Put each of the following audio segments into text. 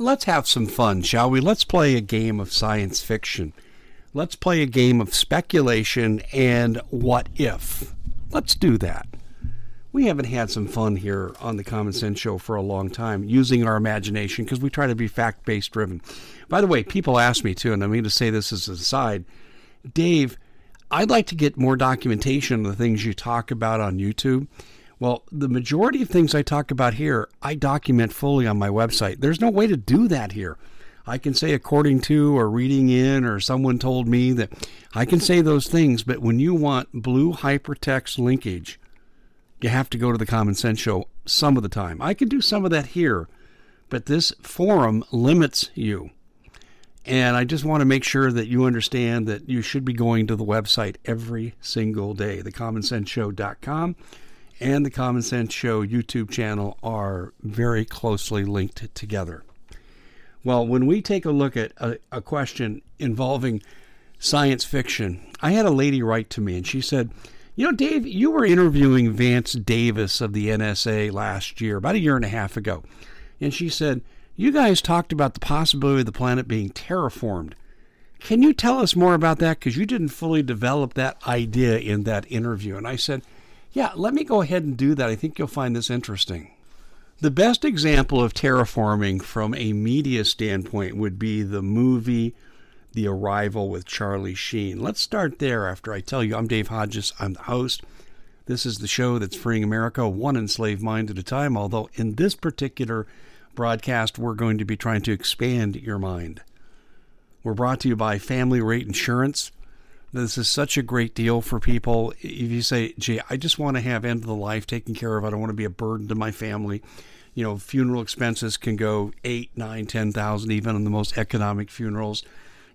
Let's have some fun, shall we? Let's play a game of science fiction. Let's play a game of speculation and what if. Let's do that. We haven't had some fun here on the Common Sense Show for a long time using our imagination because we try to be fact-based driven. By the way, people ask me too, and I'm going to say this as an aside, Dave, I'd like to get more documentation of the things you talk about on YouTube. Well, the majority of things I talk about here, I document fully on my website. There's no way to do that here. I can say according to or reading in or someone told me that I can say those things, but when you want blue hypertext linkage, you have to go to the Common Sense Show some of the time. I can do some of that here, but this forum limits you. And I just want to make sure that you understand that you should be going to the website every single day. thecommonsenseshow.com and the Common Sense Show YouTube channel are very closely linked together. Well, when we take a look at a question involving science fiction, I had a lady write to me and she said, you know, Dave, you were interviewing Vance Davis of the NSA last year, about a year and a half ago. And she said, you guys talked about the possibility of the planet being terraformed. Can you tell us more about that? Because you didn't fully develop that idea in that interview. And I said, yeah, let me go ahead and do that. I think you'll find this interesting. The best example of terraforming from a media standpoint would be the movie The Arrival with Charlie Sheen. Let's start there after I tell you. I'm Dave Hodges. I'm the host. This is the show that's freeing America one enslaved mind at a time, although in this particular broadcast, we're going to be trying to expand your mind. We're brought to you by Family Rate Insurance. This is such a great deal for people. If you say, gee, I just want to have end of the life taken care of. I don't want to be a burden to my family. You know, funeral expenses can go $8,000, $9,000, $10,000, even on the most economic funerals.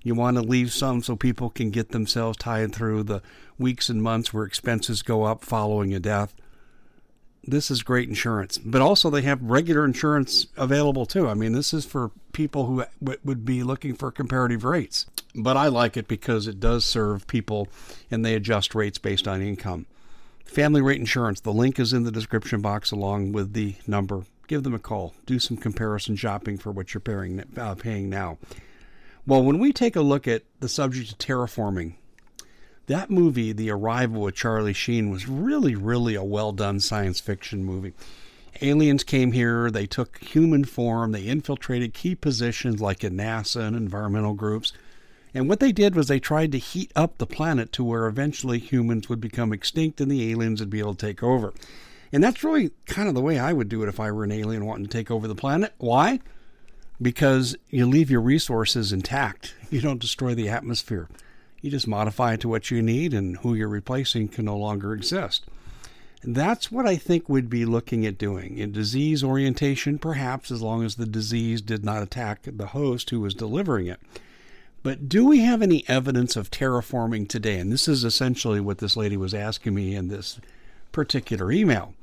You want to leave some so people can get themselves tied through the weeks and months where expenses go up following a death. This is great insurance, but also they have regular insurance available too. I mean, this is for people who would be looking for comparative rates. But I like it because it does serve people and they adjust rates based on income. Family Rate Insurance, the link is in the description box along with the number. Give them a call. Do some comparison shopping for what you're paying now. Well, when we take a look at the subject of terraforming, that movie, The Arrival with Charlie Sheen, was really, really a well-done science fiction movie. Aliens came here, they took human form, they infiltrated key positions like in NASA and environmental groups. And what they did was they tried to heat up the planet to where eventually humans would become extinct and the aliens would be able to take over. And that's really kind of the way I would do it if I were an alien wanting to take over the planet. Why? Because you leave your resources intact. You don't destroy the atmosphere. You just modify it to what you need and who you're replacing can no longer exist. And that's what I think we'd be looking at doing. In disease orientation, perhaps, as long as the disease did not attack the host who was delivering it. But do we have any evidence of terraforming today? And this is essentially what this lady was asking me in this particular email.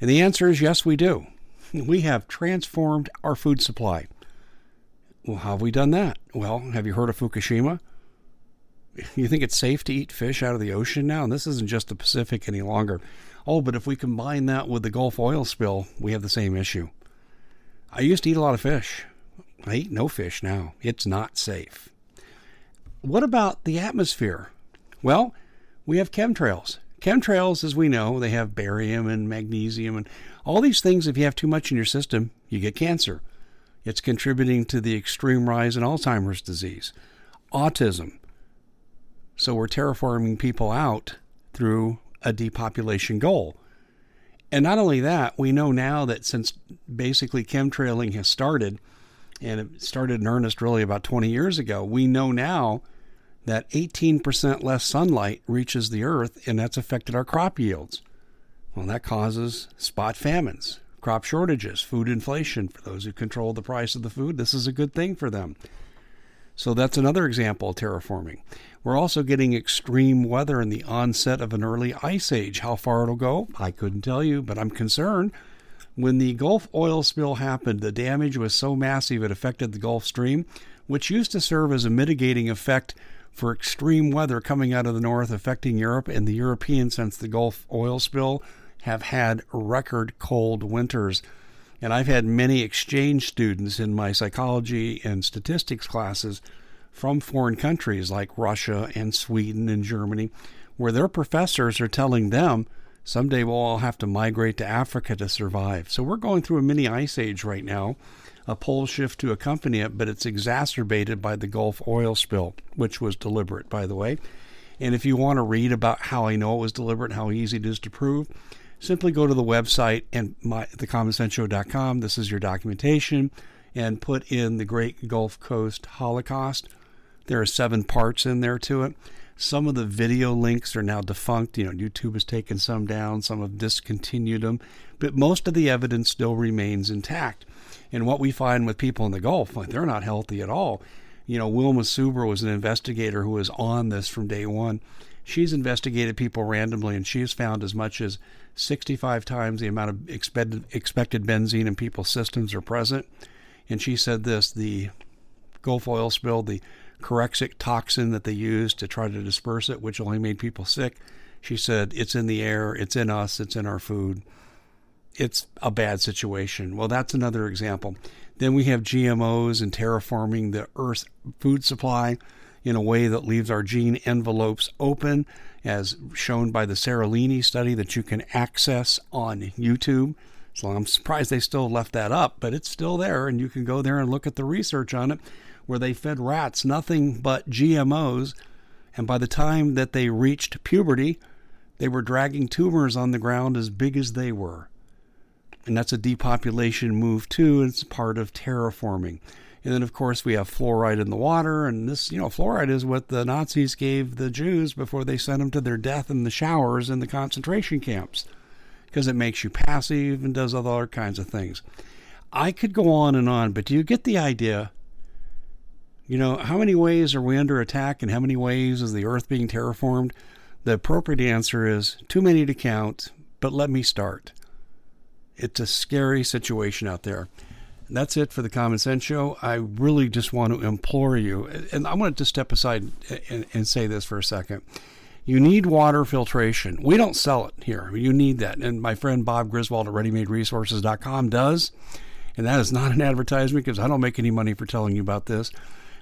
And the answer is yes, we do. We have transformed our food supply. Well, how have we done that? Well, have you heard of Fukushima? You think it's safe to eat fish out of the ocean now? And this isn't just the Pacific any longer. Oh, but if we combine that with the Gulf oil spill, we have the same issue. I used to eat a lot of fish. I eat no fish now. It's not safe. What about the atmosphere? Well, we have chemtrails. Chemtrails, as we know, they have barium and magnesium and all these things. If you have too much in your system, you get cancer. It's contributing to the extreme rise in Alzheimer's disease, autism. So we're terraforming people out through a depopulation goal. And not only that, we know now that since basically chemtrailing has started, and it started in earnest really about 20 years ago, we know now that 18% less sunlight reaches the earth, and that's affected our crop yields. Well, that causes spot famines, crop shortages, food inflation. For those who control the price of the food, this is a good thing for them. So that's another example of terraforming. We're also getting extreme weather and the onset of an early ice age. How far it'll go, I couldn't tell you, but I'm concerned. When the Gulf oil spill happened, the damage was so massive it affected the Gulf Stream, which used to serve as a mitigating effect for extreme weather coming out of the north affecting Europe, and the Europeans, since the Gulf oil spill, have had record cold winters. And I've had many exchange students in my psychology and statistics classes from foreign countries like Russia and Sweden and Germany, where their professors are telling them someday we'll all have to migrate to Africa to survive. So we're going through a mini ice age right now, a pole shift to accompany it, but it's exacerbated by the Gulf oil spill, which was deliberate, by the way. And if you want to read about how I know it was deliberate, how easy it is to prove, simply go to the website and thecommonsenseshow.com. This is your documentation, and put in the Great Gulf Coast Holocaust. There are 7 parts in there to it. Some of the video links are now defunct. You know, YouTube has taken some down, some have discontinued them, but most of the evidence still remains intact. And what we find with people in the Gulf, like, they're not healthy at all. You know, Wilma Subra was an investigator who was on this from day one. She's investigated people randomly, and she has found as much as 65 times the amount of expected benzene in people's systems are present. And she said this: the Gulf oil spill, the Corexit toxin that they used to try to disperse it, which only made people sick. She said, it's in the air, it's in us, it's in our food. It's a bad situation. Well, that's another example. Then we have GMOs and terraforming the Earth's food supply in a way that leaves our gene envelopes open, as shown by the Séralini study that you can access on YouTube. So I'm surprised they still left that up, but it's still there, and you can go there and look at the research on it, where they fed rats nothing but GMOs, and by the time that they reached puberty, they were dragging tumors on the ground as big as they were. And that's a depopulation move too, and it's part of terraforming. And then, of course, we have fluoride in the water, and this, you know, fluoride is what the Nazis gave the Jews before they sent them to their death in the showers in the concentration camps, because it makes you passive and does other kinds of things. I could go on and on, but do you get the idea? You know, how many ways are we under attack, and how many ways is the Earth being terraformed? The appropriate answer is too many to count, but let me start. It's a scary situation out there. And that's it for the Common Sense Show. I really just want to implore you, and I wanted to step aside and say this for a second. You need water filtration. We don't sell it here. You need that. And my friend Bob Griswold at ReadyMadeResources.com does. And that is not an advertisement, because I don't make any money for telling you about this.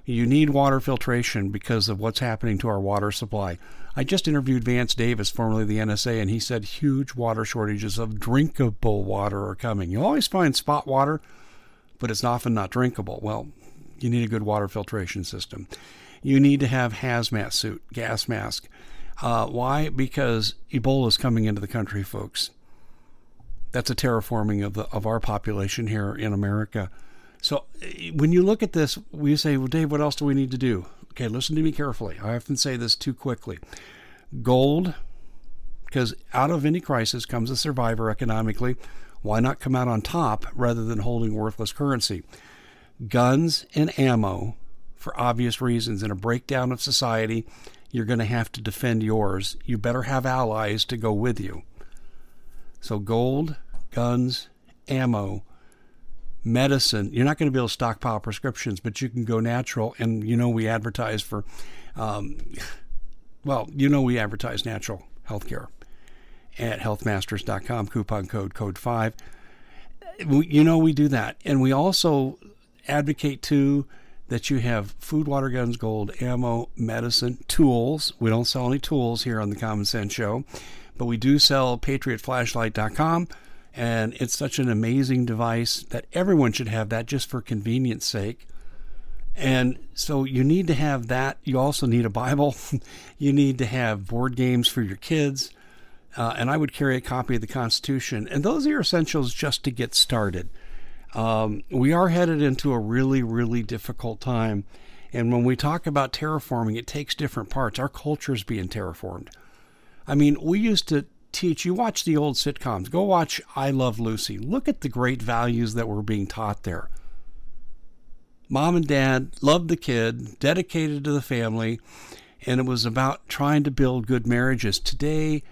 You need water filtration because of what's happening to our water supply. I just interviewed Vance Davis, formerly the NSA, and he said huge water shortages of drinkable water are coming. You'll always find spot water, but it's often not drinkable. Well, you need a good water filtration system. You need to have hazmat suit, gas mask. Why? Because Ebola is coming into the country, folks. That's a terraforming of our population here in America. So when you look at this, we say, well, Dave, what else do we need to do? Okay, listen to me carefully. I often say this too quickly. Gold, because out of any crisis comes a survivor economically. Why not come out on top rather than holding worthless currency? Guns and ammo, for obvious reasons. In a breakdown of society, you're going to have to defend yours. You better have allies to go with you. So gold, guns, ammo, medicine. You're not going to be able to stockpile prescriptions, but you can go natural. And you know, we advertise for, we advertise natural healthcare at healthmasters.com, coupon code 5. You know, we do that. And we also advocate too that you have food, water, guns, gold, ammo, medicine, tools. We don't sell any tools here on the Common Sense Show, but we do sell patriotflashlight.com. And it's such an amazing device that everyone should have that, just for convenience sake. And so you need to have that. You also need a Bible. You need to have board games for your kids. And I would carry a copy of the Constitution. And those are your essentials just to get started. We are headed into a really, really difficult time. And when we talk about terraforming, it takes different parts. Our culture is being terraformed. I mean, we used to teach. You watch the old sitcoms. Go watch I Love Lucy. Look at the great values that were being taught there. Mom and dad loved the kid, dedicated to the family, and it was about trying to build good marriages. Today,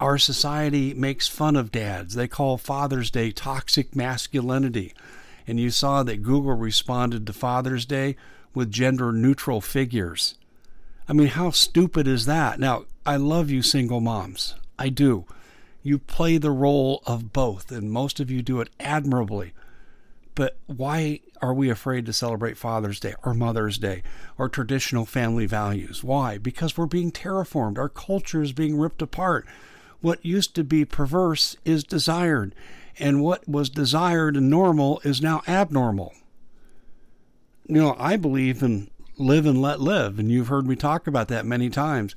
our society makes fun of dads. They call Father's Day toxic masculinity. And you saw that Google responded to Father's Day with gender-neutral figures. I mean, how stupid is that? Now, I love you single moms. I do. You play the role of both, and most of you do it admirably. But why are we afraid to celebrate Father's Day or Mother's Day or traditional family values? Why? Because we're being terraformed. Our culture is being ripped apart. What used to be perverse is desired, and what was desired and normal is now abnormal. You know, I believe in live and let live, and you've heard me talk about that many times.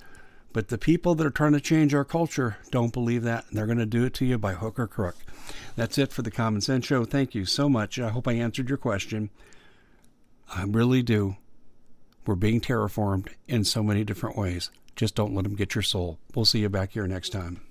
But the people that are trying to change our culture don't believe that, and they're going to do it to you by hook or crook. That's it for The Common Sense Show. Thank you so much. I hope I answered your question. I really do. We're being terraformed in so many different ways. Just don't let them get your soul. We'll see you back here next time.